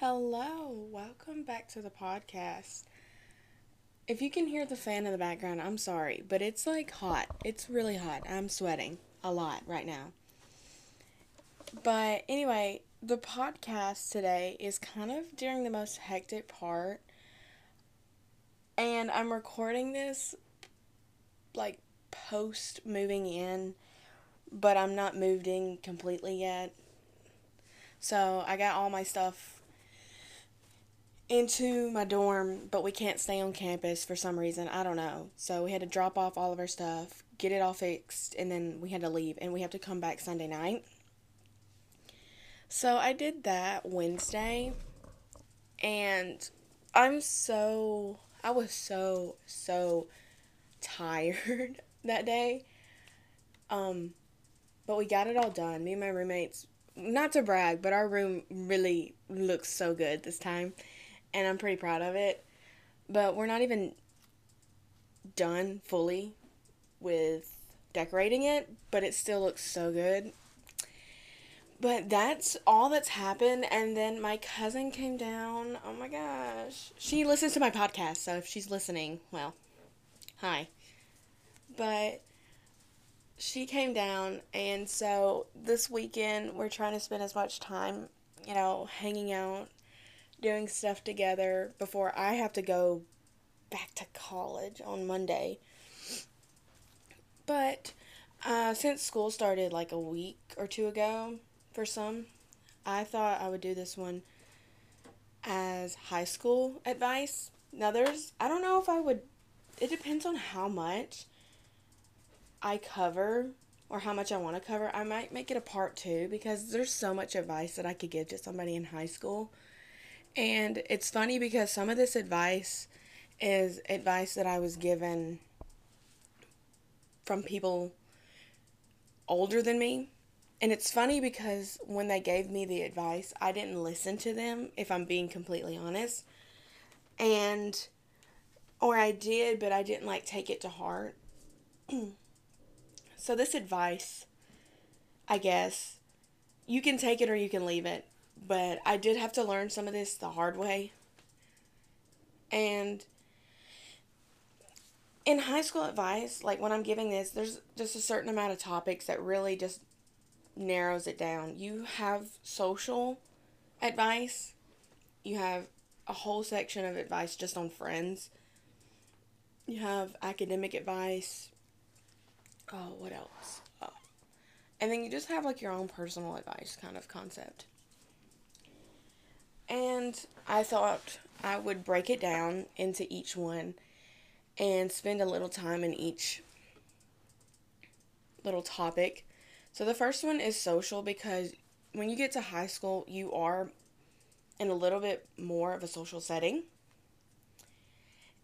Hello, welcome back to the podcast. If you can hear the fan in the background, I'm sorry, but it's like hot. It's really hot. I'm sweating a lot right now. But anyway, the podcast today is kind of during the most hectic part. And I'm recording this like post moving in, but I'm not moved in completely yet. So I got all my stuff into my dorm, but we can't stay on campus for some reason. I don't know. So we had to drop off all of our stuff, get it all fixed, and then we had to leave. And we have to come back Sunday night. So I did that Wednesday. And I was so tired that day. But we got it all done. Me and my roommates, not to brag, but our room really looks so good this time. And I'm pretty proud of it. But we're not even done fully with decorating it. But it still looks so good. But that's all that's happened. And then my cousin came down. Oh my gosh. She listens to my podcast. So if she's listening, well, hi. But she came down. And so this weekend we're trying to spend as much time, you know, hanging out, doing stuff together before I have to go back to college on Monday. But since school started like a week or two ago for some, I thought I would do this one as high school advice. Now I don't know if I would, it depends on how much I cover or how much I want to cover. I might make it a part two because there's so much advice that I could give to somebody in high school. And it's funny because some of this advice is advice that I was given from people older than me. And it's funny because when they gave me the advice, I didn't listen to them, if I'm being completely honest. Or I did, but I didn't like take it to heart. So this advice, I guess, you can take it or you can leave it. But I did have to learn some of this the hard way. And in high school advice, like when I'm giving this, there's just a certain amount of topics that really just narrows it down. You have social advice. You have a whole section of advice just on friends. You have academic advice. Oh, what else? Oh. And then you just have like your own personal advice kind of concept. And I thought I would break it down into each one and spend a little time in each little topic. So the first one is social, because when you get to high school, you are in a little bit more of a social setting.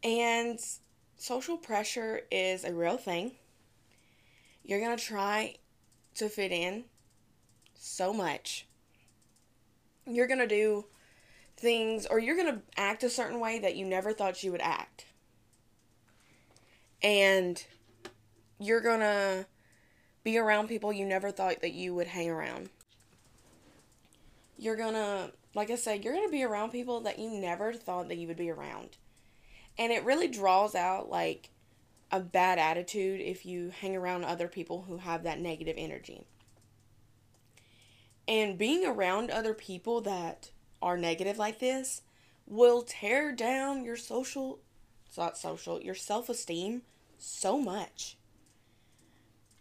And social pressure is a real thing. You're going to try to fit in so much. You're going to do things, or you're going to act a certain way that you never thought you would act. And you're going to be around people you never thought that you would hang around. You're going to, like I said, you're going to be around people that you never thought that you would be around. And it really draws out, like, a bad attitude if you hang around other people who have that negative energy. And being around other people that are negative like this will tear down your your self-esteem so much.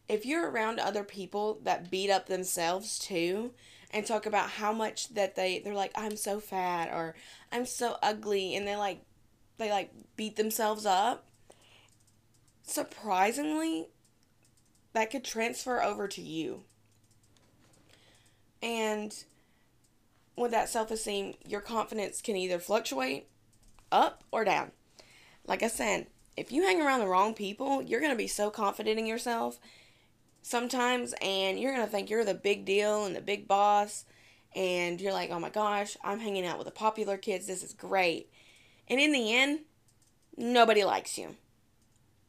If you're around other people that beat up themselves too and talk about how much that they're like, I'm so fat, or I'm so ugly, and they beat themselves up, surprisingly that could transfer over to you. And with that self-esteem, your confidence can either fluctuate up or down. Like I said, if you hang around the wrong people, you're going to be so confident in yourself sometimes, and you're going to think you're the big deal and the big boss, and you're like, oh my gosh, I'm hanging out with the popular kids, this is great. And in the end, nobody likes you.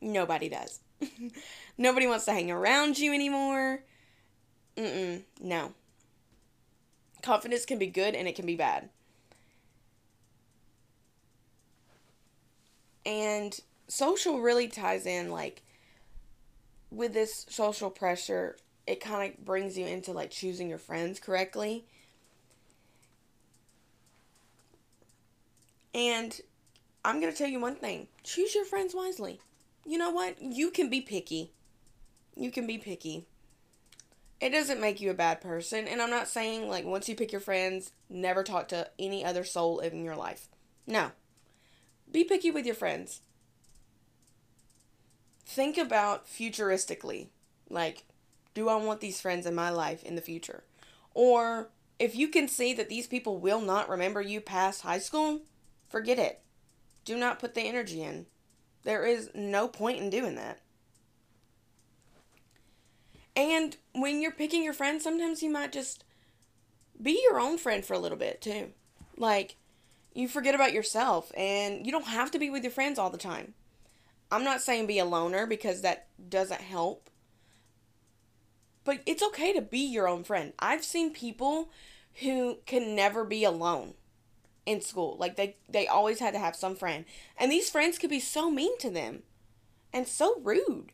Nobody does. Nobody wants to hang around you anymore. No. Confidence can be good and it can be bad. And social really ties in, like, with this social pressure, it kind of brings you into, like, choosing your friends correctly. And I'm going to tell you one thing. Choose your friends wisely. You know what? You can be picky. You can be picky. It doesn't make you a bad person. And I'm not saying, like, once you pick your friends, never talk to any other soul in your life. No. Be picky with your friends. Think about futuristically. Like, do I want these friends in my life in the future? Or if you can see that these people will not remember you past high school, forget it. Do not put the energy in. There is no point in doing that. And when you're picking your friends, sometimes you might just be your own friend for a little bit, too. Like, you forget about yourself, and you don't have to be with your friends all the time. I'm not saying be a loner, because that doesn't help. But it's okay to be your own friend. I've seen people who can never be alone in school. Like, they always had to have some friend. And these friends could be so mean to them and so rude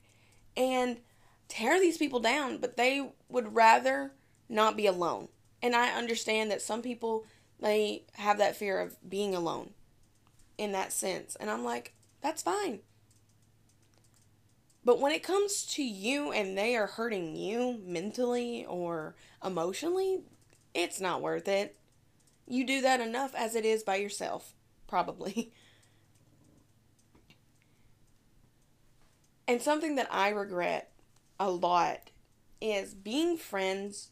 and tear these people down, but they would rather not be alone. And I understand that some people, they have that fear of being alone in that sense. And I'm like, that's fine. But when it comes to you and they are hurting you mentally or emotionally, it's not worth it. You do that enough as it is by yourself, probably. And something that I regret a lot is being friends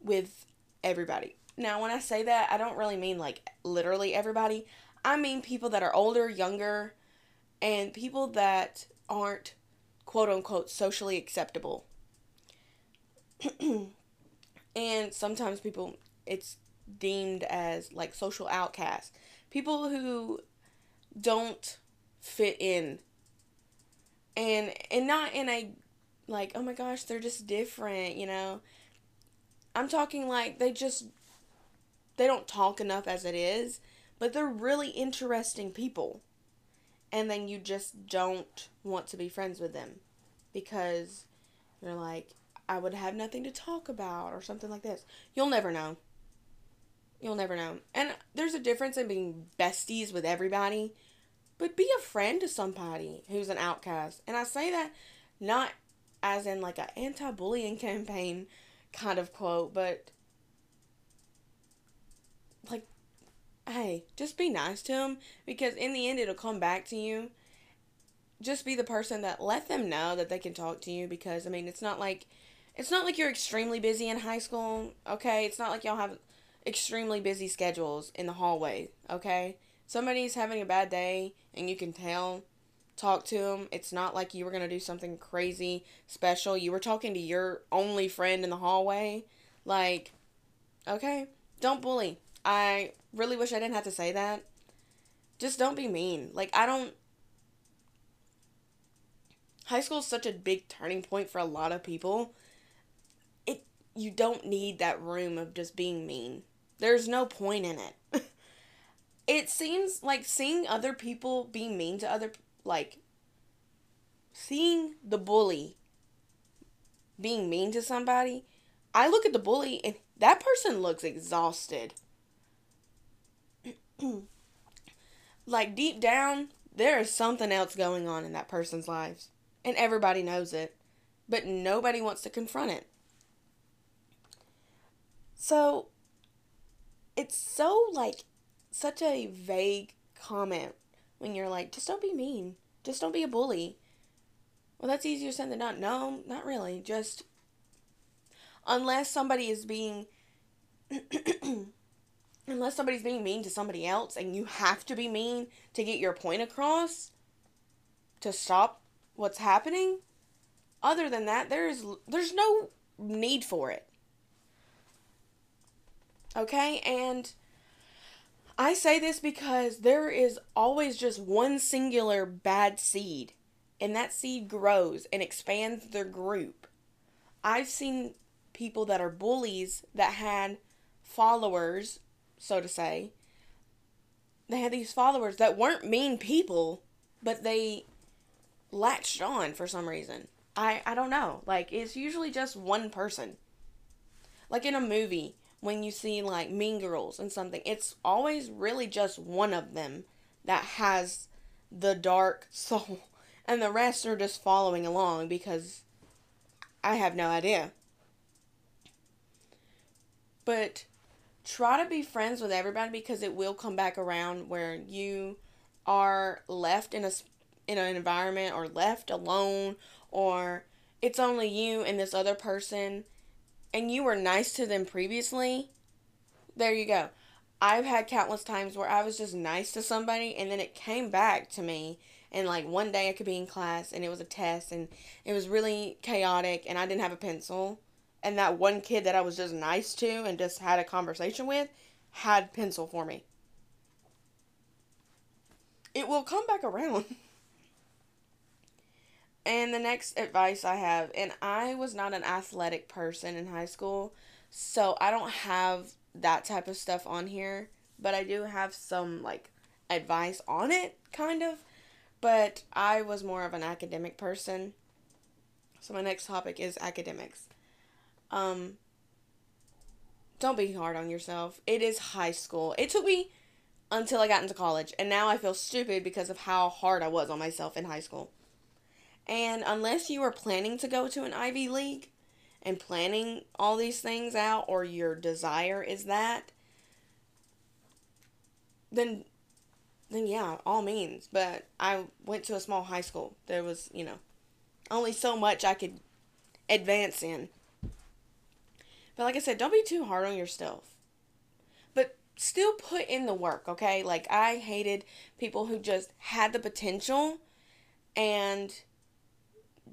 with everybody. Now, when I say that, I don't really mean, like, literally everybody. I mean people that are older, younger, and people that aren't, quote-unquote, socially acceptable. And sometimes people, it's deemed as, like, social outcasts. People who don't fit in. And not in a, like, oh my gosh, they're just different, you know. I'm talking, like, they don't talk enough as it is, but they're really interesting people. And then you just don't want to be friends with them because you're like, I would have nothing to talk about or something like this. You'll never know. You'll never know. And there's a difference in being besties with everybody, but be a friend to somebody who's an outcast. And I say that not as in like an anti-bullying campaign kind of quote, but like, hey, just be nice to them, because in the end it'll come back to you. Just be the person that let them know that they can talk to you, because I mean, it's not like you're extremely busy in high school, okay? It's not like y'all have extremely busy schedules in the hallway, okay? Somebody's having a bad day and you can tell. Talk to them. It's not like you were going to do something crazy special. You were talking to your only friend in the hallway. Like, okay, don't bully. I really wish I didn't have to say that. Just don't be mean. Like, high school is such a big turning point for a lot of people. You don't need that room of just being mean. There's no point in it. It seems like seeing other people be mean to other, like, seeing the bully being mean to somebody, I look at the bully and that person looks exhausted. Like, deep down, there is something else going on in that person's lives. And everybody knows it. But nobody wants to confront it. So, it's so, like, such a vague comment when you're like, just don't be mean. Just don't be a bully. Well, that's easier said than done. No, not really. Just, unless somebody is being unless somebody's being mean to somebody else and you have to be mean to get your point across to stop what's happening, other than that, there's no need for it. Okay? And I say this because there is always just one singular bad seed, and that seed grows and expands their group. I've seen people that are bullies that had followers, so to say, they had these followers that weren't mean people, but they latched on for some reason. I don't know. Like, it's usually just one person. Like in a movie, when you see, like, Mean Girls and something, it's always really just one of them that has the dark soul. And the rest are just following along because I have no idea. But try to be friends with everybody, because it will come back around where you are left in an environment, or left alone, or it's only you and this other person, and you were nice to them previously. There you go. I've had countless times where I was just nice to somebody, and then it came back to me, and like one day I could be in class, and it was a test, and it was really chaotic, and I didn't have a pencil. And that one kid that I was just nice to and just had a conversation with had pencil for me. It will come back around. And the next advice I have, and I was not an athletic person in high school, so I don't have that type of stuff on here, but I do have some, like, advice on it, kind of. But I was more of an academic person. So my next topic is academics. Don't be hard on yourself. It is high school. It took me until I got into college, and now I feel stupid because of how hard I was on myself in high school. And unless you are planning to go to an Ivy League and planning all these things out, or your desire is that, then yeah, all means. But I went to a small high school. There was, only so much I could advance in. But like I said, don't be too hard on yourself. But still put in the work, okay? Like, I hated people who just had the potential and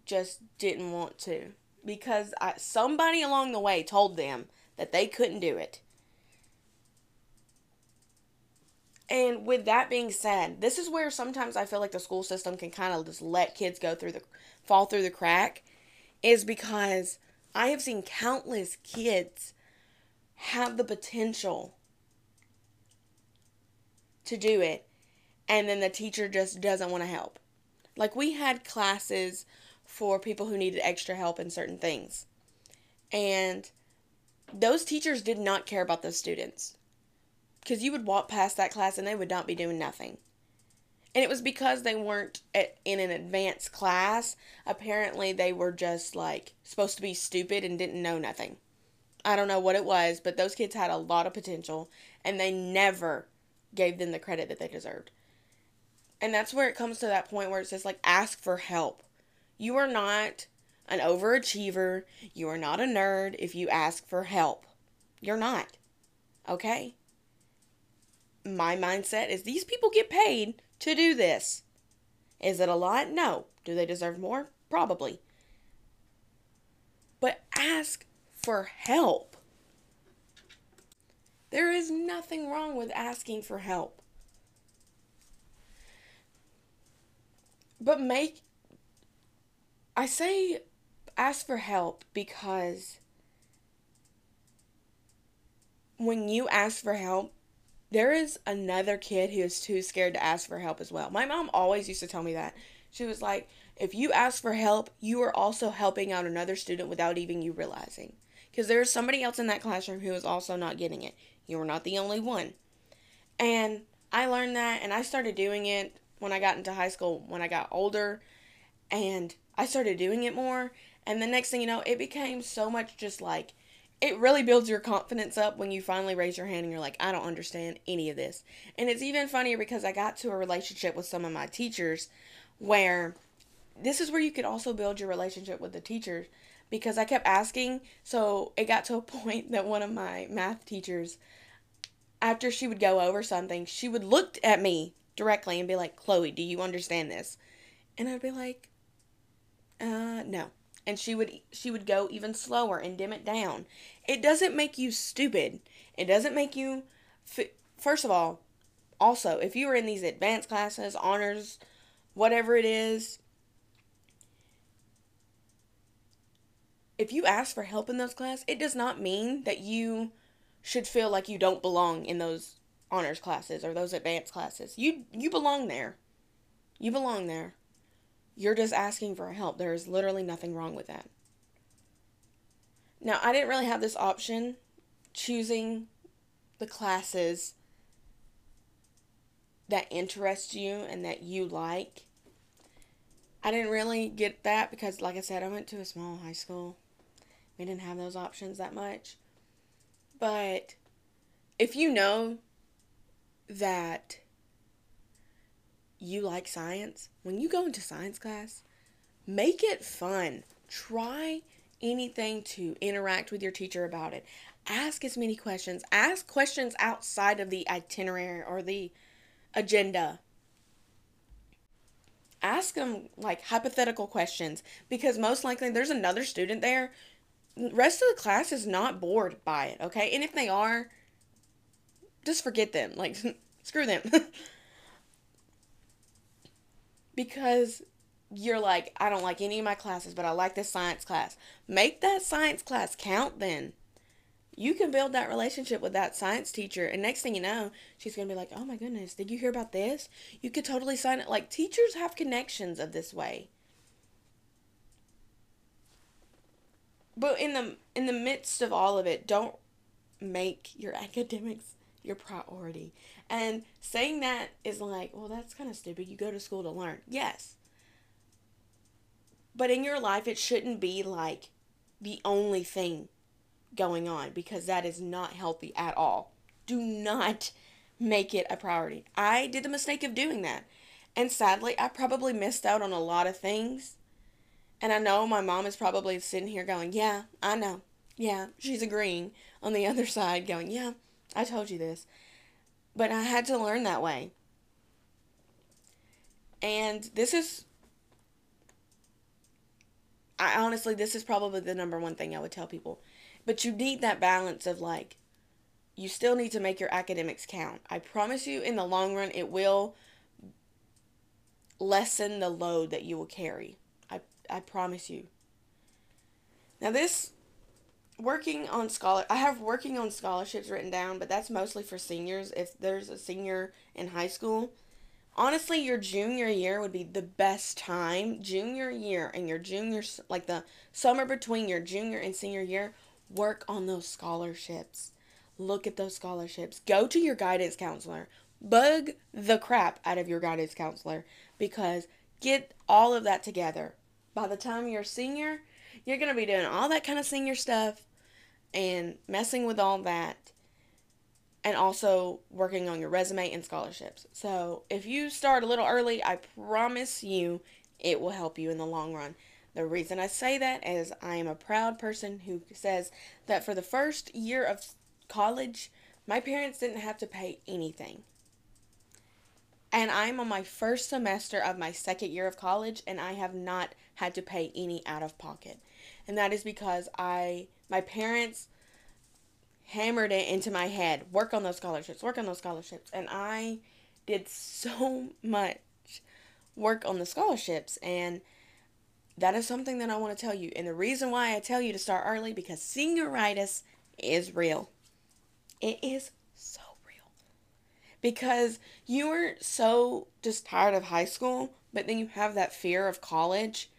just didn't want to. Because somebody along the way told them that they couldn't do it. And with that being said, this is where sometimes I feel like the school system can kind of just let kids fall through the crack. Is because I have seen countless kids have the potential to do it, and then the teacher just doesn't want to help. Like, we had classes for people who needed extra help in certain things, and those teachers did not care about those students, because you would walk past that class and they would not be doing nothing. And it was because they weren't in an advanced class. Apparently, they were just, like, supposed to be stupid and didn't know nothing. I don't know what it was, but those kids had a lot of potential, and they never gave them the credit that they deserved. And that's where it comes to that point where it's just, like, ask for help. You are not an overachiever. You are not a nerd if you ask for help. You're not. Okay? My mindset is, these people get paid to do this. Is it a lot? No. Do they deserve more? Probably. But ask for help. There is nothing wrong with asking for help. But I say ask for help because when you ask for help, there is another kid who is too scared to ask for help as well. My mom always used to tell me that. She was like, if you ask for help, you are also helping out another student without even you realizing. Because there is somebody else in that classroom who is also not getting it. You are not the only one. And I learned that, and I started doing it when I got into high school, when I got older. And I started doing it more. And the next thing you know, it became so much just like, it really builds your confidence up when you finally raise your hand and you're like, I don't understand any of this. And it's even funnier because I got to a relationship with some of my teachers where this is where you could also build your relationship with the teachers, because I kept asking. So it got to a point that one of my math teachers, after she would go over something, she would look at me directly and be like, Chloe, do you understand this? And I'd be like, no. And she would go even slower and dim it down. It doesn't make you stupid. It doesn't make you... First of all, also, if you were in these advanced classes, honors, whatever it is, if you ask for help in those classes, it does not mean that you should feel like you don't belong in those honors classes or those advanced classes. You belong there. You belong there. You're just asking for help. There is literally nothing wrong with that. Now, I didn't really have this option choosing the classes that interest you and that you like. I didn't really get that because, like I said, I went to a small high school. We didn't have those options that much. But if you know that you like science, when you go into science class, make it fun. Try anything to interact with your teacher about it. Ask as many questions. Ask questions outside of the itinerary or the agenda. Ask them like hypothetical questions, because most likely there's another student there. The rest of the class is not bored by it, okay? And if they are, just forget them. Like, screw them. Because you're like, I don't like any of my classes, but I like this science class. Make that science class count then. You can build that relationship with that science teacher. And next thing you know, she's going to be like, oh my goodness, did you hear about this? You could totally sign it. Like, teachers have connections of this way. But in the midst of all of it, don't make your academics your priority. And saying that is like, well, that's kind of stupid. You go to school to learn. Yes. But in your life, it shouldn't be like the only thing going on, because that is not healthy at all. Do not make it a priority. I did the mistake of doing that, and sadly I probably missed out on a lot of things. And I know my mom is probably sitting here going, yeah, I know, yeah, she's agreeing on the other side going, yeah, I told you this. But I had to learn that way. And this is probably the number one thing I would tell people. But you need that balance of, like, you still need to make your academics count. I promise you, in the long run, it will lessen the load that you will carry. I promise you. Now, I have working on scholarships written down, but that's mostly for seniors. If there's a senior in high school, honestly, your junior year would be the best time. Junior year and your junior, like the summer between your junior and senior year, work on those scholarships. Look at those scholarships. Go to your guidance counselor. Bug the crap out of your guidance counselor, because get all of that together. By the time you're a senior, you're going to be doing all that kind of senior stuff and messing with all that, and also working on your resume and scholarships. So if you start a little early, I promise you it will help you in the long run. The reason I say that is I am a proud person who says that for the first year of college, my parents didn't have to pay anything. And I'm on my first semester of my second year of college, and I have not had to pay any out of pocket. And that is because my parents hammered it into my head, work on those scholarships. And I did so much work on the scholarships, and that is something that I want to tell you. And the reason why I tell you to start early, because senioritis is real. It is so real. Because you are so just tired of high school, but then you have that fear of college,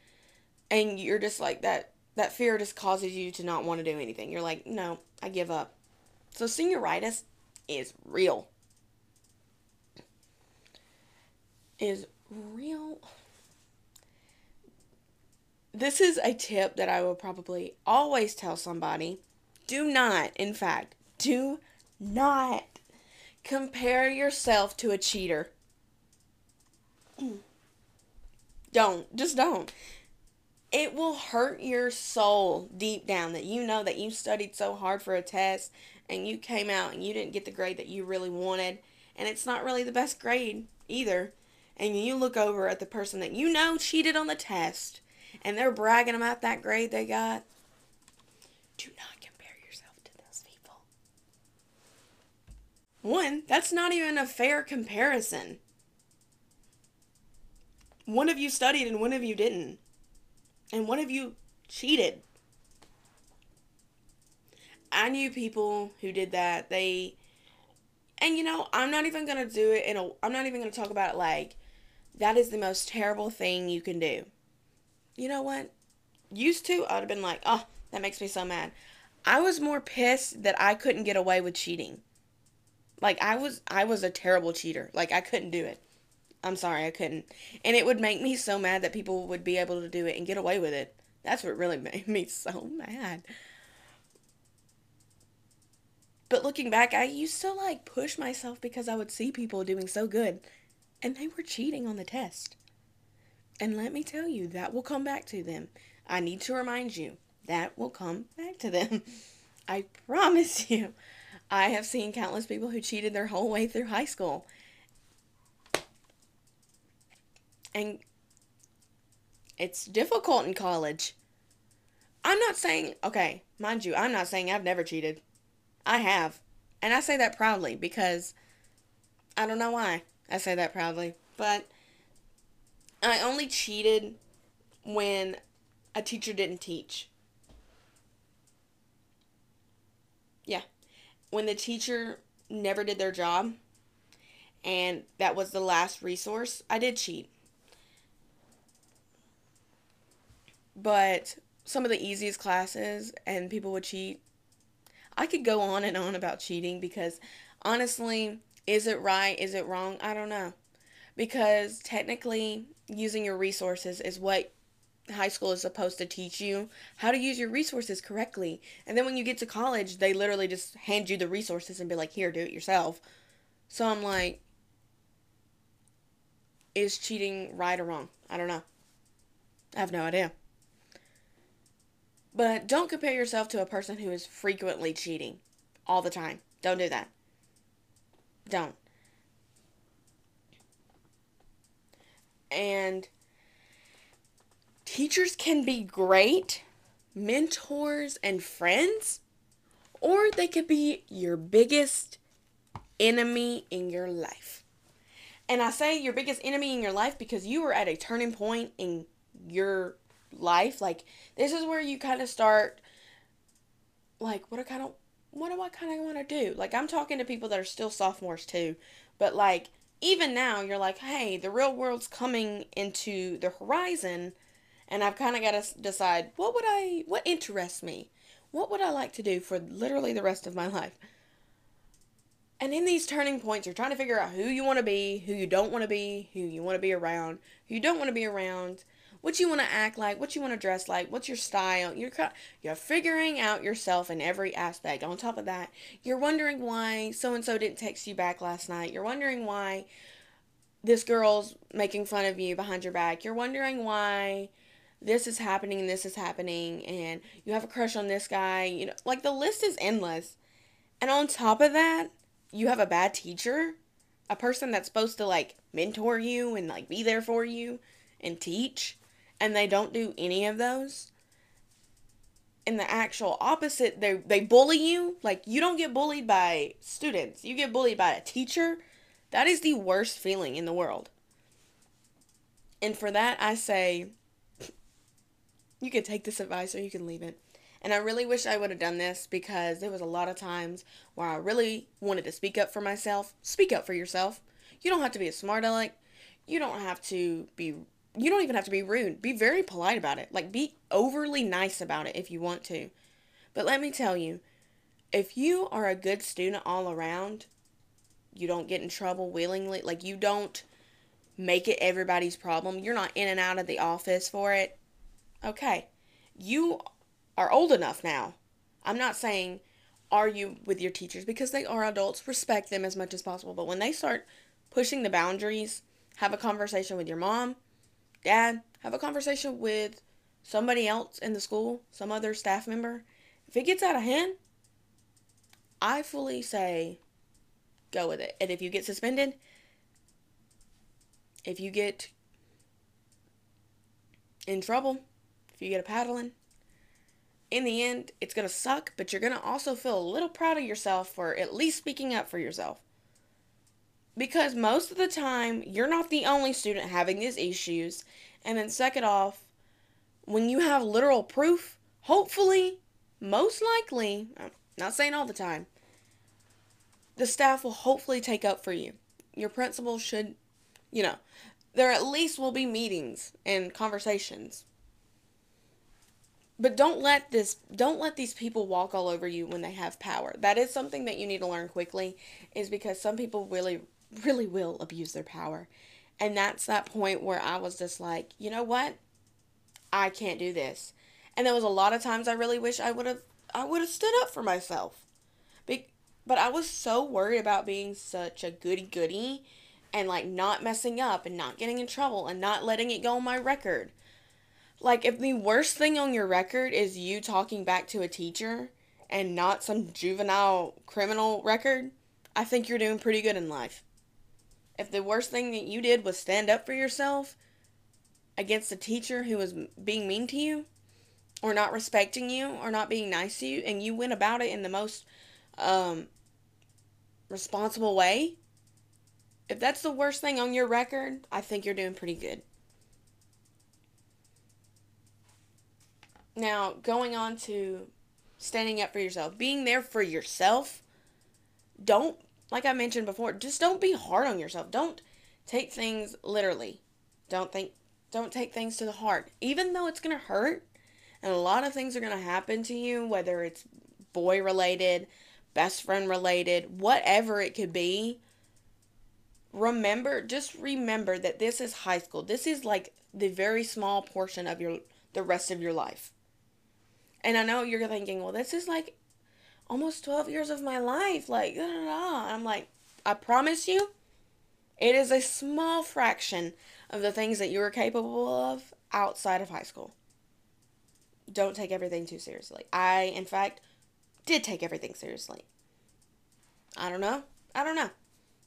and you're just like that fear just causes you to not want to do anything. You're like, no, I give up. So senioritis is real. Is real. This is a tip that I will probably always tell somebody. Do not compare yourself to a cheater. Just don't. It will hurt your soul deep down that you know that you studied so hard for a test and you came out and you didn't get the grade that you really wanted, and it's not really the best grade either. And you look over at the person that you know cheated on the test, and they're bragging about that grade they got. Do not compare yourself to those people. One, that's not even a fair comparison. One of you studied and one of you didn't. And one of you cheated. I knew people who did that. They And, you know, I'm not even going to do it. I'm not even going to talk about it like that is the most terrible thing you can do. You know what? Used to, I would have been like, oh, that makes me so mad. I was more pissed that I couldn't get away with cheating. Like, I was a terrible cheater. Like, I couldn't do it. I'm sorry, I couldn't. And it would make me so mad that people would be able to do it and get away with it. That's what really made me so mad. But looking back, I used to, like, push myself because I would see people doing so good. And they were cheating on the test. And let me tell you, that will come back to them. I need to remind you, that will come back to them. I promise you. I have seen countless people who cheated their whole way through high school. And it's difficult in college. I'm not saying, okay, mind you, I'm not saying I've never cheated. I have. And I say that proudly because I don't know why I say that proudly. But I only cheated when a teacher didn't teach. Yeah. When the teacher never did their job and that was the last resource, I did cheat. But some of the easiest classes and people would cheat. I could go on and on about cheating because honestly, is it right? Is it wrong? I don't know. Because technically, using your resources is what high school is supposed to teach you, how to use your resources correctly. And then when you get to college, they literally just hand you the resources and be like, here, do it yourself. So I'm like, is cheating right or wrong? I don't know. I have no idea. But don't compare yourself to a person who is frequently cheating all the time. Don't do that. Don't. And teachers can be great mentors and friends, or they could be your biggest enemy in your life. And I say your biggest enemy in your life because you were at a turning point in your life. Like, this is where you kind of start, like, what do I kind of want to do? Like, I'm talking to people that are still sophomores too, but like, even now, you're like, hey, the real world's coming into the horizon. And I've kind of got to decide, what interests me? What would I like to do for literally the rest of my life? And in these turning points, you're trying to figure out who you want to be, who you don't want to be, who you want to be around, who you don't want to be around, what you want to act like, what you want to dress like, what's your style. You're figuring out yourself in every aspect. On top of that, you're wondering why so-and-so didn't text you back last night. You're wondering why this girl's making fun of you behind your back. You're wondering why this is happening and this is happening, and you have a crush on this guy, you know, like the list is endless. And on top of that, you have a bad teacher, a person that's supposed to like mentor you and like be there for you and teach, and they don't do any of those. And the actual opposite, they bully you. Like, you don't get bullied by students, you get bullied by a teacher. That is the worst feeling in the world. And for that, I say, you can take this advice or you can leave it. And I really wish I would have done this because there was a lot of times where I really wanted to speak up for myself. Speak up for yourself. You don't have to be a smart aleck. You don't even have to be rude. Be very polite about it. Like, be overly nice about it if you want to. But let me tell you, if you are a good student all around, you don't get in trouble willingly. Like, you don't make it everybody's problem. You're not in and out of the office for it. Okay, you are old enough now. I'm not saying are you with your teachers, because they are adults. Respect them as much as possible. But when they start pushing the boundaries, have a conversation with your mom, dad. Have a conversation with somebody else in the school, some other staff member. If it gets out of hand, I fully say go with it. And if you get suspended, if you get in trouble, if you get a paddling, in the end, it's going to suck, but you're going to also feel a little proud of yourself for at least speaking up for yourself. Because most of the time, you're not the only student having these issues. And then second off, when you have literal proof, hopefully, most likely, I'm not saying all the time, the staff will hopefully take up for you. Your principal should, there at least will be meetings and conversations. But don't let these people walk all over you when they have power. That is something that you need to learn quickly, is because some people really, really will abuse their power. And that's that point where I was just like, you know what? I can't do this. And there was a lot of times I really wish I would have stood up for myself. But I was so worried about being such a goody-goody and like not messing up and not getting in trouble and not letting it go on my record. Like, if the worst thing on your record is you talking back to a teacher and not some juvenile criminal record, I think you're doing pretty good in life. If the worst thing that you did was stand up for yourself against a teacher who was being mean to you or not respecting you or not being nice to you, and you went about it in the most responsible way, if that's the worst thing on your record, I think you're doing pretty good. Now, going on to standing up for yourself, being there for yourself, don't, like I mentioned before, just don't be hard on yourself. Don't take things literally. Don't take things to the heart. Even though it's going to hurt, and a lot of things are going to happen to you, whether it's boy-related, best friend-related, whatever it could be, just remember that this is high school. This is like the very small portion of the rest of your life. And I know you're thinking, well, this is like almost 12 years of my life. Like, da, da, da. And I'm like, I promise you, it is a small fraction of the things that you are capable of outside of high school. Don't take everything too seriously. I, in fact, did take everything seriously. I don't know.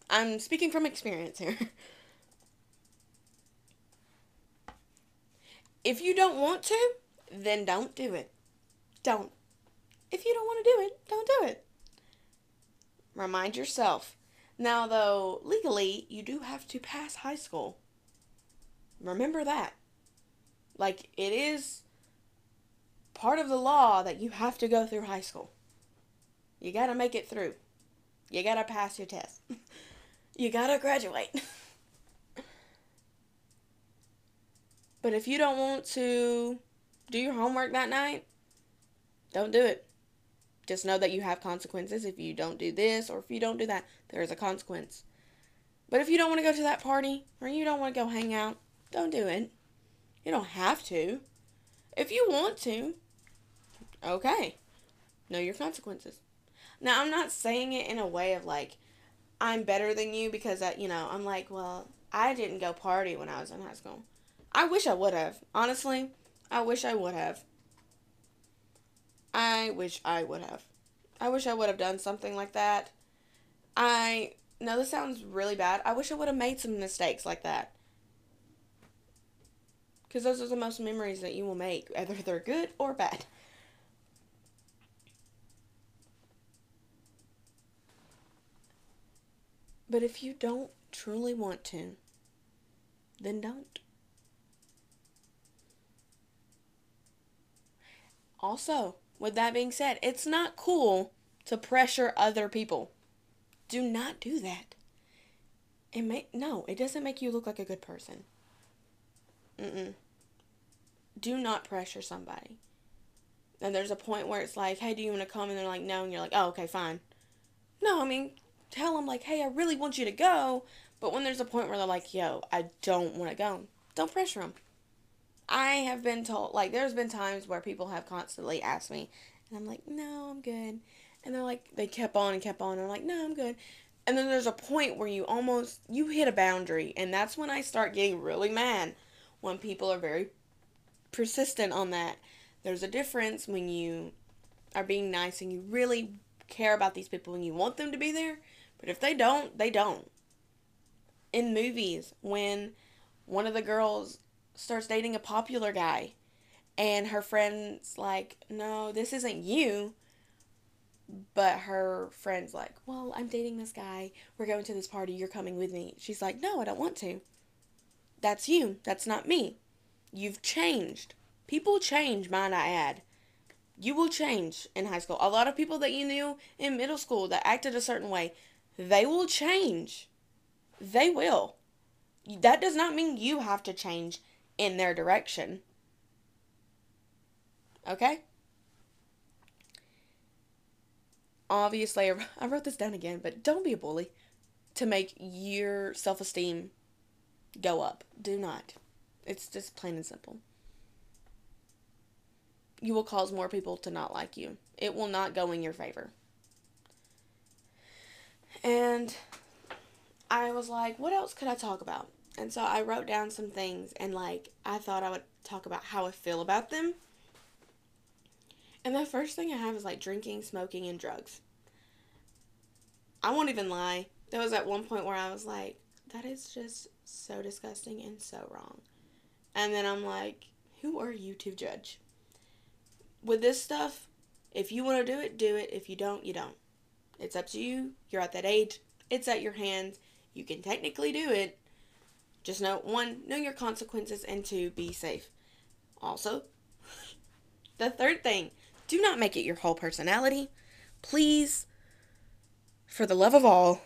I'm speaking from experience here. If you don't want to, then don't do it. Don't. If you don't want to do it, don't do it. Remind yourself. Now, though, legally, you do have to pass high school. Remember that. Like, it is part of the law that you have to go through high school. You gotta make it through. You gotta pass your test. You gotta graduate. But if you don't want to do your homework that night, don't do it. Just know that you have consequences if you don't do this or if you don't do that. There is a consequence. But if you don't want to go to that party or you don't want to go hang out, don't do it. You don't have to. If you want to, okay. Know your consequences. Now, I'm not saying it in a way of like, I'm better than you because, I'm like, well, I didn't go party when I was in high school. I wish I would have. Honestly, I wish I would have. I wish I would have. I wish I would have done something like that. I know this sounds really bad. I wish I would have made some mistakes like that. Because those are the most memories that you will make, whether they're good or bad. But if you don't truly want to, then don't. Also, with that being said, it's not cool to pressure other people. Do not do that. It doesn't make you look like a good person. Do not pressure somebody. And there's a point where it's like, hey, do you want to come? And they're like, no. And you're like, oh, okay, fine. No, I mean, tell them like, hey, I really want you to go. But when there's a point where they're like, yo, I don't want to go, don't pressure them. I have been told, like, there's been times where people have constantly asked me, and I'm like, no, I'm good. And they're like, they kept on, and I'm like, no, I'm good. And then there's a point where you hit a boundary, and that's when I start getting really mad, when people are very persistent on that. There's a difference when you are being nice, and you really care about these people, and you want them to be there, but if they don't, they don't. In movies, when one of the girls starts dating a popular guy and her friend's like, no, this isn't you, but her friend's like, well, I'm dating this guy, we're going to this party, you're coming with me. She's like, no, I don't want to. That's you, that's not me. You've changed. People change, might I add. You will change in high school. A lot of people that you knew in middle school that acted a certain way, they will change. They will. That does not mean you have to change in their direction. Okay? Obviously, I wrote this down again, but don't be a bully to make your self-esteem go up. Do not. It's just plain and simple. You will cause more people to not like you. It will not go in your favor. And I was like, what else could I talk about? And so I wrote down some things, and like, I thought I would talk about how I feel about them. And the first thing I have is like drinking, smoking, and drugs. I won't even lie. There was at one point where I was like, that is just so disgusting and so wrong. And then I'm like, who are you to judge? With this stuff, if you want to do it, do it. If you don't, you don't. It's up to you. You're at that age. It's at your hands. You can technically do it. Just know, one, know your consequences, and two, be safe. Also, the third thing, do not make it your whole personality. Please, for the love of all,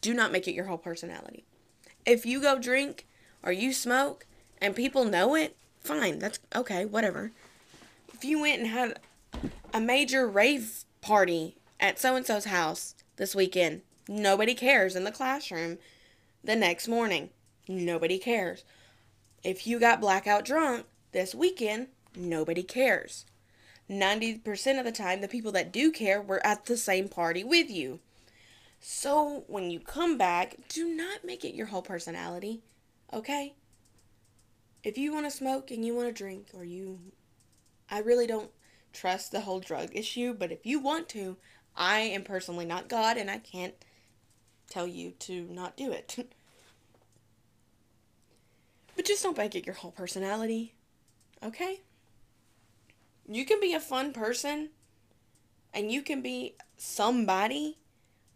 do not make it your whole personality. If you go drink or you smoke and people know it, fine. That's okay, whatever. If you went and had a major rave party at so-and-so's house this weekend, nobody cares in the classroom the next morning. Nobody cares. If you got blackout drunk this weekend, nobody cares. 90% of the time, the people that do care were at the same party with you. So, when you come back, do not make it your whole personality, okay? If you want to smoke and you want to drink, or you... I really don't trust the whole drug issue, but if you want to, I am personally not God, and I can't tell you to not do it. But just don't make it your whole personality, okay? You can be a fun person, and you can be somebody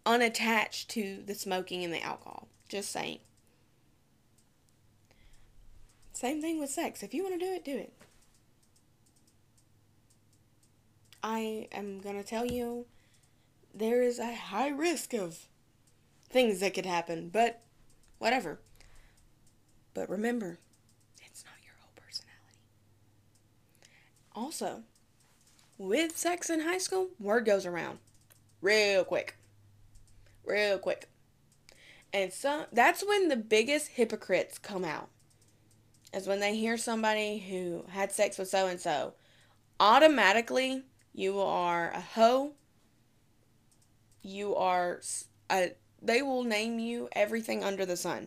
unattached to the smoking and the alcohol. Just saying. Same thing with sex. If you want to do it, do it. I am going to tell you there is a high risk of things that could happen, but whatever. But remember, it's not your whole personality. Also, with sex in high school, word goes around real quick. Real quick. And so that's when the biggest hypocrites come out. Is when they hear somebody who had sex with so-and-so. Automatically, you are a hoe. You are a... They will name you everything under the sun.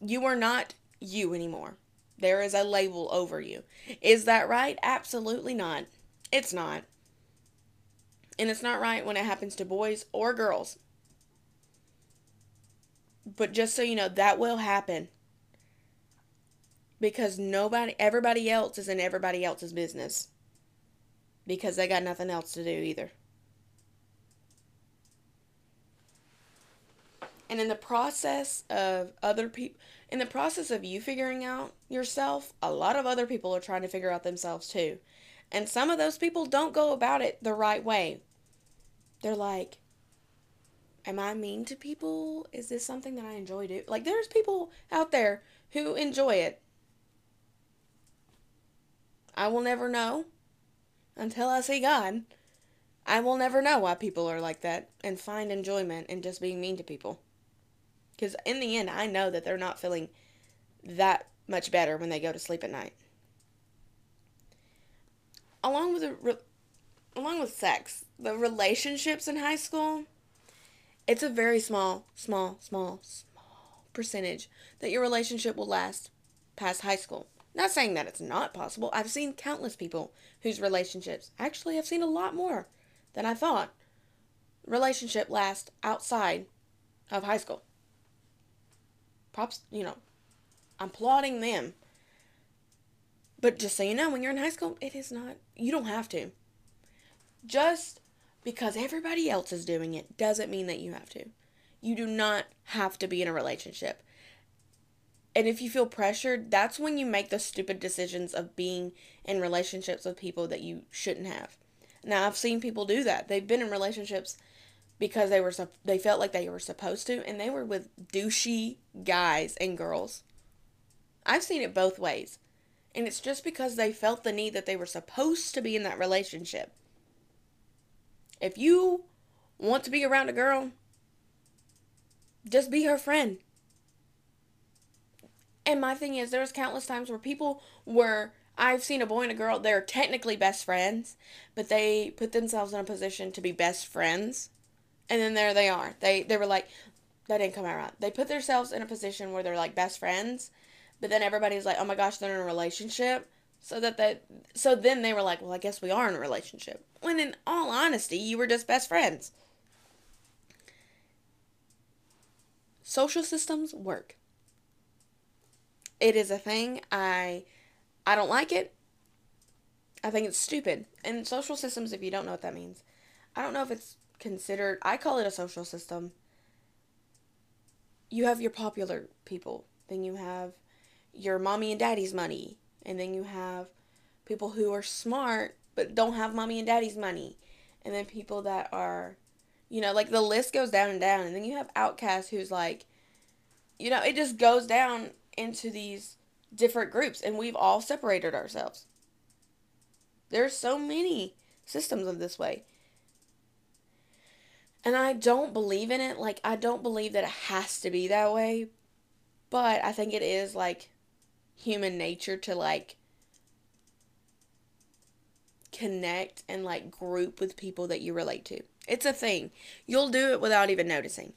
You are not you anymore. There is a label over you. Is that right? Absolutely not. It's not. And it's not right when it happens to boys or girls. But just so you know, that will happen. Because everybody else is in everybody else's business. Because they got nothing else to do either. And in the process of you figuring out yourself, a lot of other people are trying to figure out themselves too. And some of those people don't go about it the right way. They're like, am I mean to people? Is this something that I enjoy doing? Like, there's people out there who enjoy it. I will never know until I see God. I will never know why people are like that and find enjoyment in just being mean to people. Because in the end, I know that they're not feeling that much better when they go to sleep at night. Along with sex, the relationships in high school, it's a very small percentage that your relationship will last past high school. Not saying that it's not possible. I've seen countless people whose relationships, actually I've seen a lot more than I thought, relationship last outside of high school. Props, I'm applauding them. But just so you know, when you're in high school, it is not, you don't have to. Just because everybody else is doing it doesn't mean that you have to. You do not have to be in a relationship. And if you feel pressured, that's when you make the stupid decisions of being in relationships with people that you shouldn't have. Now, I've seen people do that. They've been in relationships because they felt like they were supposed to, and they were with douchey guys and girls. I've seen it both ways, and it's just because they felt the need that they were supposed to be in that relationship. If you want to be around a girl, just be her friend. And my thing is, there's countless times where people were, I've seen a boy and a girl, they're technically best friends, but they put themselves in a position to be best friends, and then there they are. They were like, that didn't come out right. They put themselves in a position where they're like best friends, but then everybody's like, oh my gosh, they're in a relationship. So then they were like, well, I guess we are in a relationship. When in all honesty, you were just best friends. Social systems work. It is a thing. I don't like it. I think it's stupid. And social systems, if you don't know what that means, I don't know if it's considered, I call it a social system. You have your popular people. Then you have your mommy and daddy's money. And then you have people who are smart but don't have mommy and daddy's money. And then people that are, you know, like the list goes down and down. And then you have outcasts who's like, you know, it just goes down into these different groups, and we've all separated ourselves. There's so many systems of this way, and I don't believe in it. Like, I don't believe that it has to be that way, but I think it is like human nature to like connect and like group with people that you relate to. It's a thing. You'll do it without even noticing.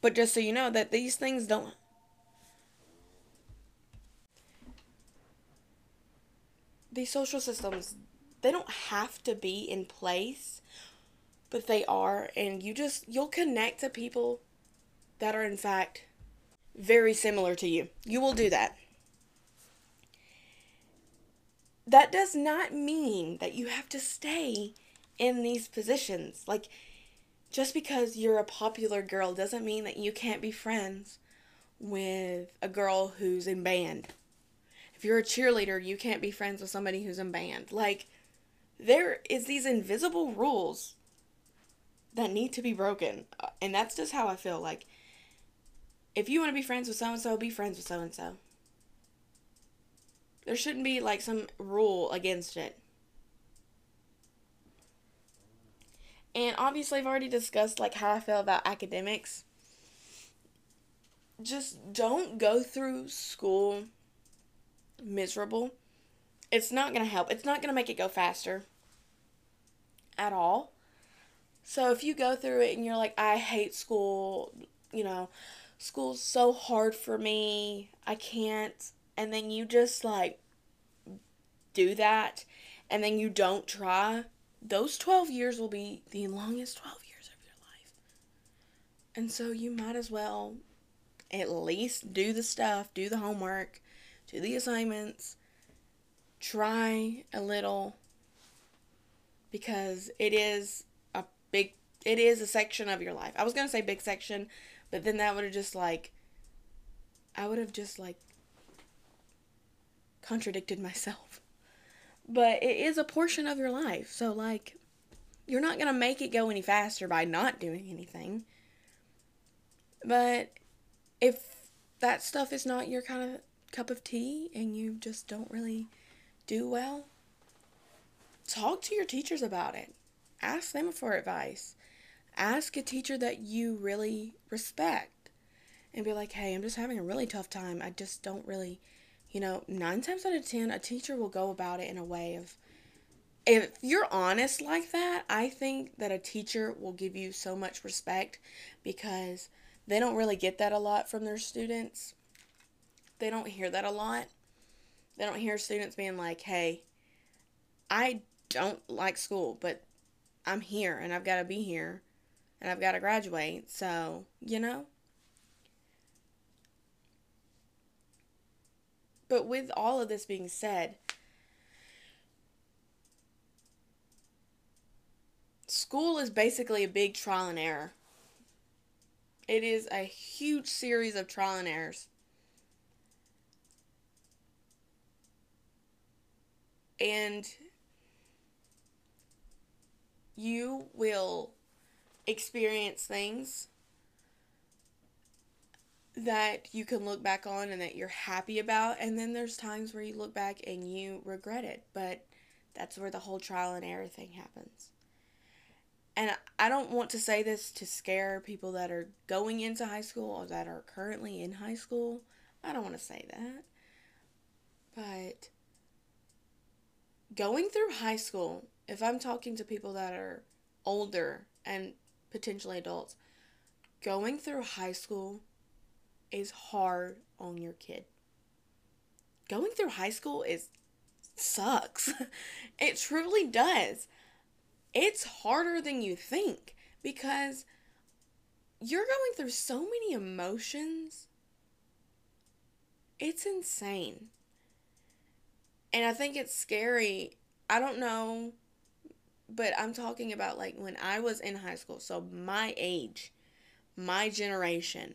But just so you know that these things don't, these social systems, they don't have to be in place, but they are, and you'll connect to people that are in fact very similar to you. You will do that. That does not mean that you have to stay in these positions. Like, just because you're a popular girl doesn't mean that you can't be friends with a girl who's in band. If you're a cheerleader, you can't be friends with somebody who's in band. Like, there is these invisible rules that need to be broken. And that's just how I feel. Like, if you want to be friends with so-and-so, be friends with so-and-so. There shouldn't be, like, some rule against it. And obviously, I've already discussed, like, how I feel about academics. Just don't go through school miserable. It's not going to help. It's not going to make it go faster at all. So if you go through it and you're like, I hate school, you know, school's so hard for me, I can't, and then you just like do that and then you don't try, those 12 years will be the longest 12 years of your life. And so you might as well at least do the stuff, do the homework, do the assignments, try a little, because it is a section of your life. I was going to say big section, but then that would have just like, I would have just like contradicted myself. But it is a portion of your life. So like, you're not going to make it go any faster by not doing anything. But if that stuff is not your kind of cup of tea and you just don't really do well, talk to your teachers about it. Ask them for advice. Ask a teacher that you really respect and be like, hey, I'm just having a really tough time. I just don't really, you know, 9 times out of 10, a teacher will go about it in a way of, if you're honest like that, I think that a teacher will give you so much respect, because they don't really get that a lot from their students. They don't hear that a lot. They don't hear students being like, hey, I don't like school, but I'm here and I've got to be here and I've got to graduate. So, you know. But with all of this being said, school is basically a big trial and error. It is a huge series of trial and errors. And you will experience things that you can look back on and that you're happy about, and then there's times where you look back and you regret it, but that's where the whole trial and error thing happens. And I don't want to say this to scare people that are going into high school or that are currently in high school. I don't want to say that. But going through high school, if I'm talking to people that are older and potentially adults, going through high school is hard on your kid. Going through high school sucks. It truly does. It's harder than you think because you're going through so many emotions. It's insane. And I think it's scary. I don't know, but I'm talking about like when I was in high school. So my age, my generation,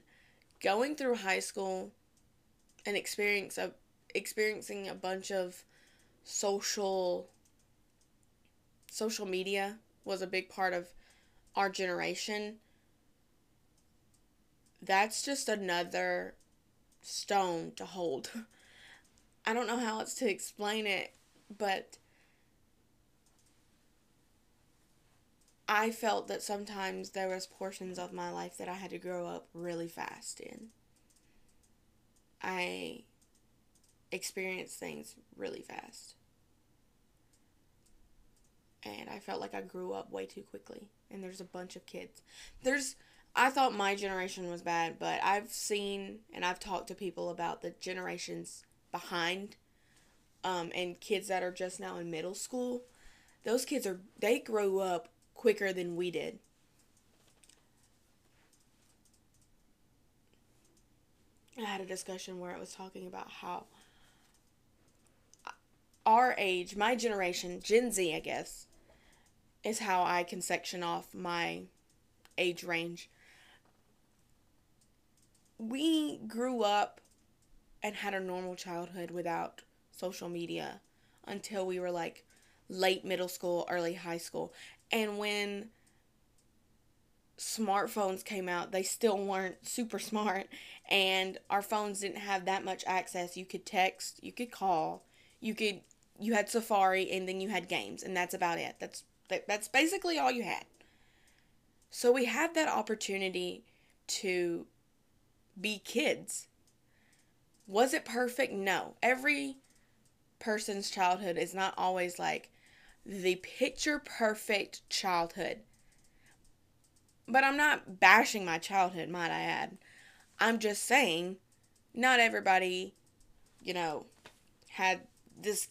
going through high school and experiencing a bunch of social media was a big part of our generation. That's just another stone to hold. I don't know how else to explain it, but I felt that sometimes there was portions of my life that I had to grow up really fast in. I experienced things really fast. And I felt like I grew up way too quickly. And there's a bunch of kids. I thought my generation was bad, but I've seen and I've talked to people about the generations behind and kids that are just now in middle school. Those kids, they grow up quicker than we did. I had a discussion where I was talking about how our age, my generation, Gen Z, I guess, is how I can section off my age range. We grew up and had a normal childhood without social media until we were like late middle school, early high school. And when smartphones came out, they still weren't super smart, and our phones didn't have that much access. You could text, you could call, you had Safari, and then you had games, and that's about it. That's basically all you had. So we had that opportunity to be kids. Was it perfect? No. Every person's childhood is not always like the picture perfect childhood. But I'm not bashing my childhood, might I add. I'm just saying not everybody, had this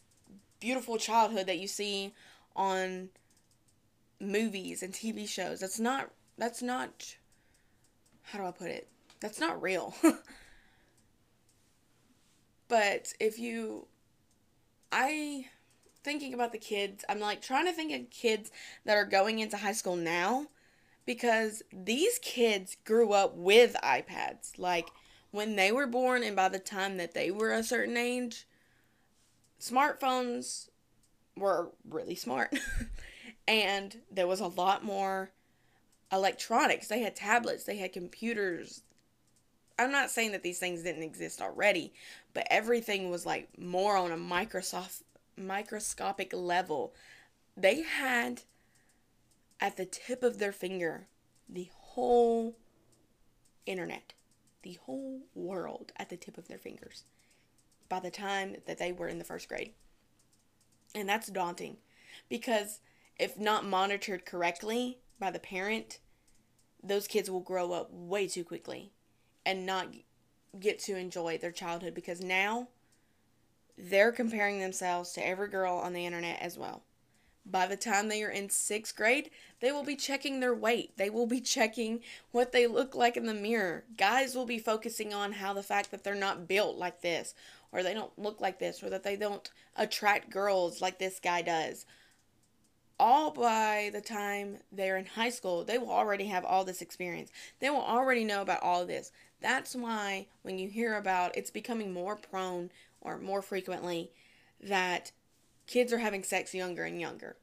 beautiful childhood that you see on movies and TV shows. That's not, how do I put it? That's not real. But thinking about the kids, I'm like trying to think of kids that are going into high school now, because these kids grew up with iPads. Like when they were born and by the time that they were a certain age, smartphones were really smart. And there was a lot more electronics. They had tablets. They had computers. I'm not saying that these things didn't exist already, but everything was like more on a microscopic level. They had at the tip of their finger the whole internet, the whole world at the tip of their fingers by the time that they were in the first grade. And that's daunting, because if not monitored correctly by the parent, those kids will grow up way too quickly and not get to enjoy their childhood, because now they're comparing themselves to every girl on the internet as well. By the time they are in 6th grade, they will be checking their weight. They will be checking what they look like in the mirror. Guys will be focusing on how the fact that they're not built like this, or they don't look like this, or that they don't attract girls like this guy does. All by the time they're in high school, they will already have all this experience. They will already know about all of this. That's why when you hear about, it's becoming more prone or more frequently that kids are having sex younger and younger.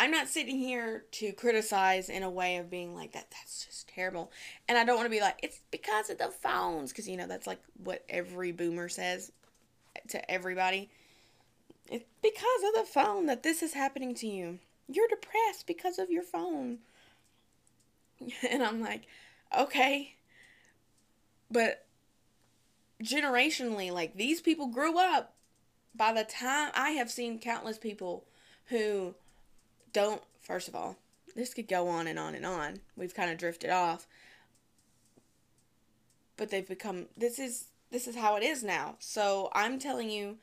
I'm not sitting here to criticize in a way of being like, that's just terrible. And I don't want to be like, it's because of the phones. Because, you know, that's like what every boomer says to everybody. It's because of the phone that this is happening to you. You're depressed because of your phone. And I'm like, okay. But generationally, like, these people grew up by the time I have seen countless people who don't, first of all, this could go on and on and on. We've kind of drifted off. But they've become, this is how it is now. So I'm telling you,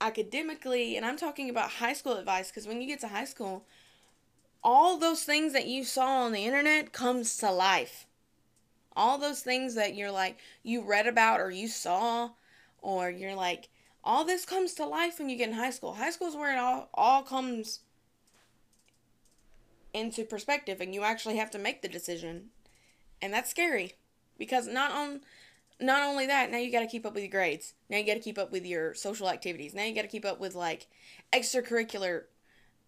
academically, and I'm talking about high school advice, because when you get to high school, all those things that you saw on the internet comes to life. All those things that you're like, you read about or you saw, or you're like, all this comes to life when you get in high school. High school is where it all comes into perspective, and you actually have to make the decision. And that's scary, because not only that, now you got to keep up with your grades. Now you got to keep up with your social activities. Now you got to keep up with, like, extracurricular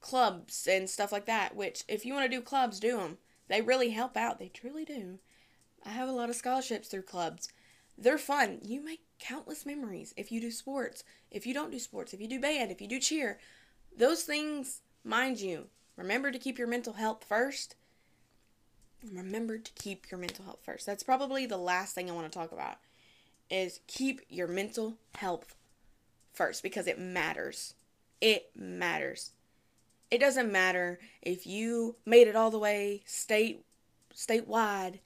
clubs and stuff like that, which if you want to do clubs, do them. They really help out. They truly do. I have a lot of scholarships through clubs. They're fun. You make countless memories if you do sports, if you don't do sports, if you do band, if you do cheer. Those things, mind you, remember to keep your mental health first. Remember to keep your mental health first. That's probably the last thing I want to talk about, is keep your mental health first, because it matters. It matters. It doesn't matter if you made it all the way statewide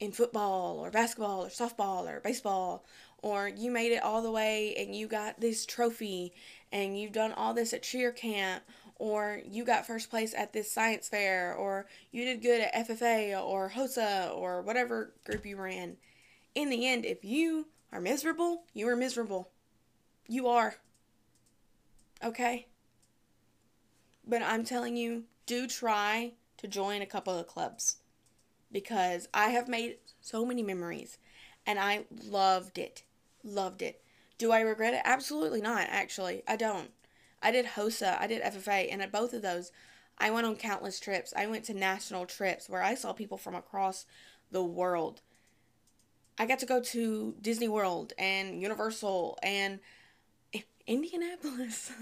in football or basketball or softball or baseball, or you made it all the way and you got this trophy and you've done all this at cheer camp, or you got first place at this science fair, or you did good at FFA or HOSA or whatever group you ran. In the end, if you are miserable, you are miserable. You are. Okay? But I'm telling you, do try to join a couple of clubs, because I have made so many memories and I loved it. Loved it. Do I regret it? Absolutely not, actually. I don't. I did HOSA, I did FFA, and at both of those, I went on countless trips. I went to national trips where I saw people from across the world. I got to go to Disney World and Universal and Indianapolis.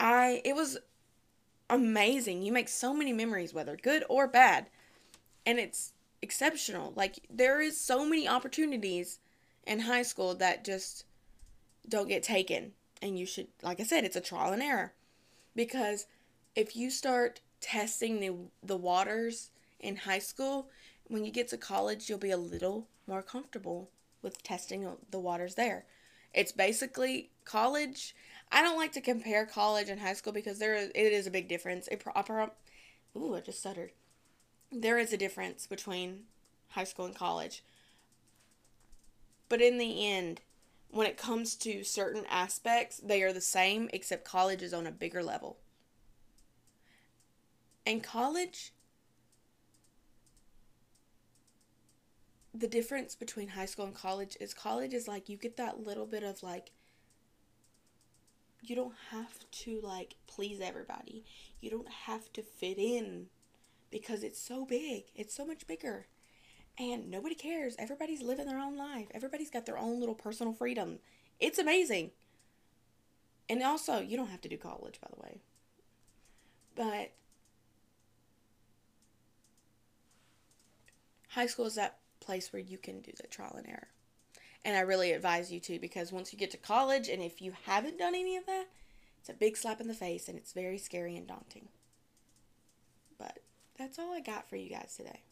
It was amazing. You make so many memories, whether good or bad. And it's exceptional. Like, there is so many opportunities in high school that just don't get taken. And you should, like I said, it's a trial and error. Because if you start testing the waters in high school, when you get to college, you'll be a little more comfortable with testing the waters there. It's basically college. I don't like to compare college and high school, because it is a big difference. Ooh, I just stuttered. There is a difference between high school and college. But in the end, when it comes to certain aspects, they are the same, except college is on a bigger level. And college, the difference between high school and college is like, you get that little bit of, like, you don't have to, like, please everybody. You don't have to fit in, because it's so big. It's so much bigger. And nobody cares. Everybody's living their own life. Everybody's got their own little personal freedom. It's amazing. And also, you don't have to do college, by the way. But high school is that place where you can do the trial and error. And I really advise you to, because once you get to college, and if you haven't done any of that, it's a big slap in the face, and it's very scary and daunting. But that's all I got for you guys today.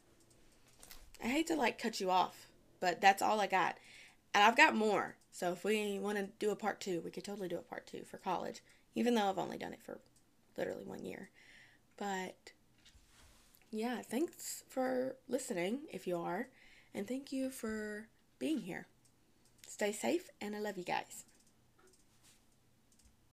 I hate to, like, cut you off, but that's all I got. And I've got more. So if we want to do a part two, we could totally do a part two for college, even though I've only done it for literally 1 year. But yeah, thanks for listening if you are. And thank you for being here. Stay safe, and I love you guys.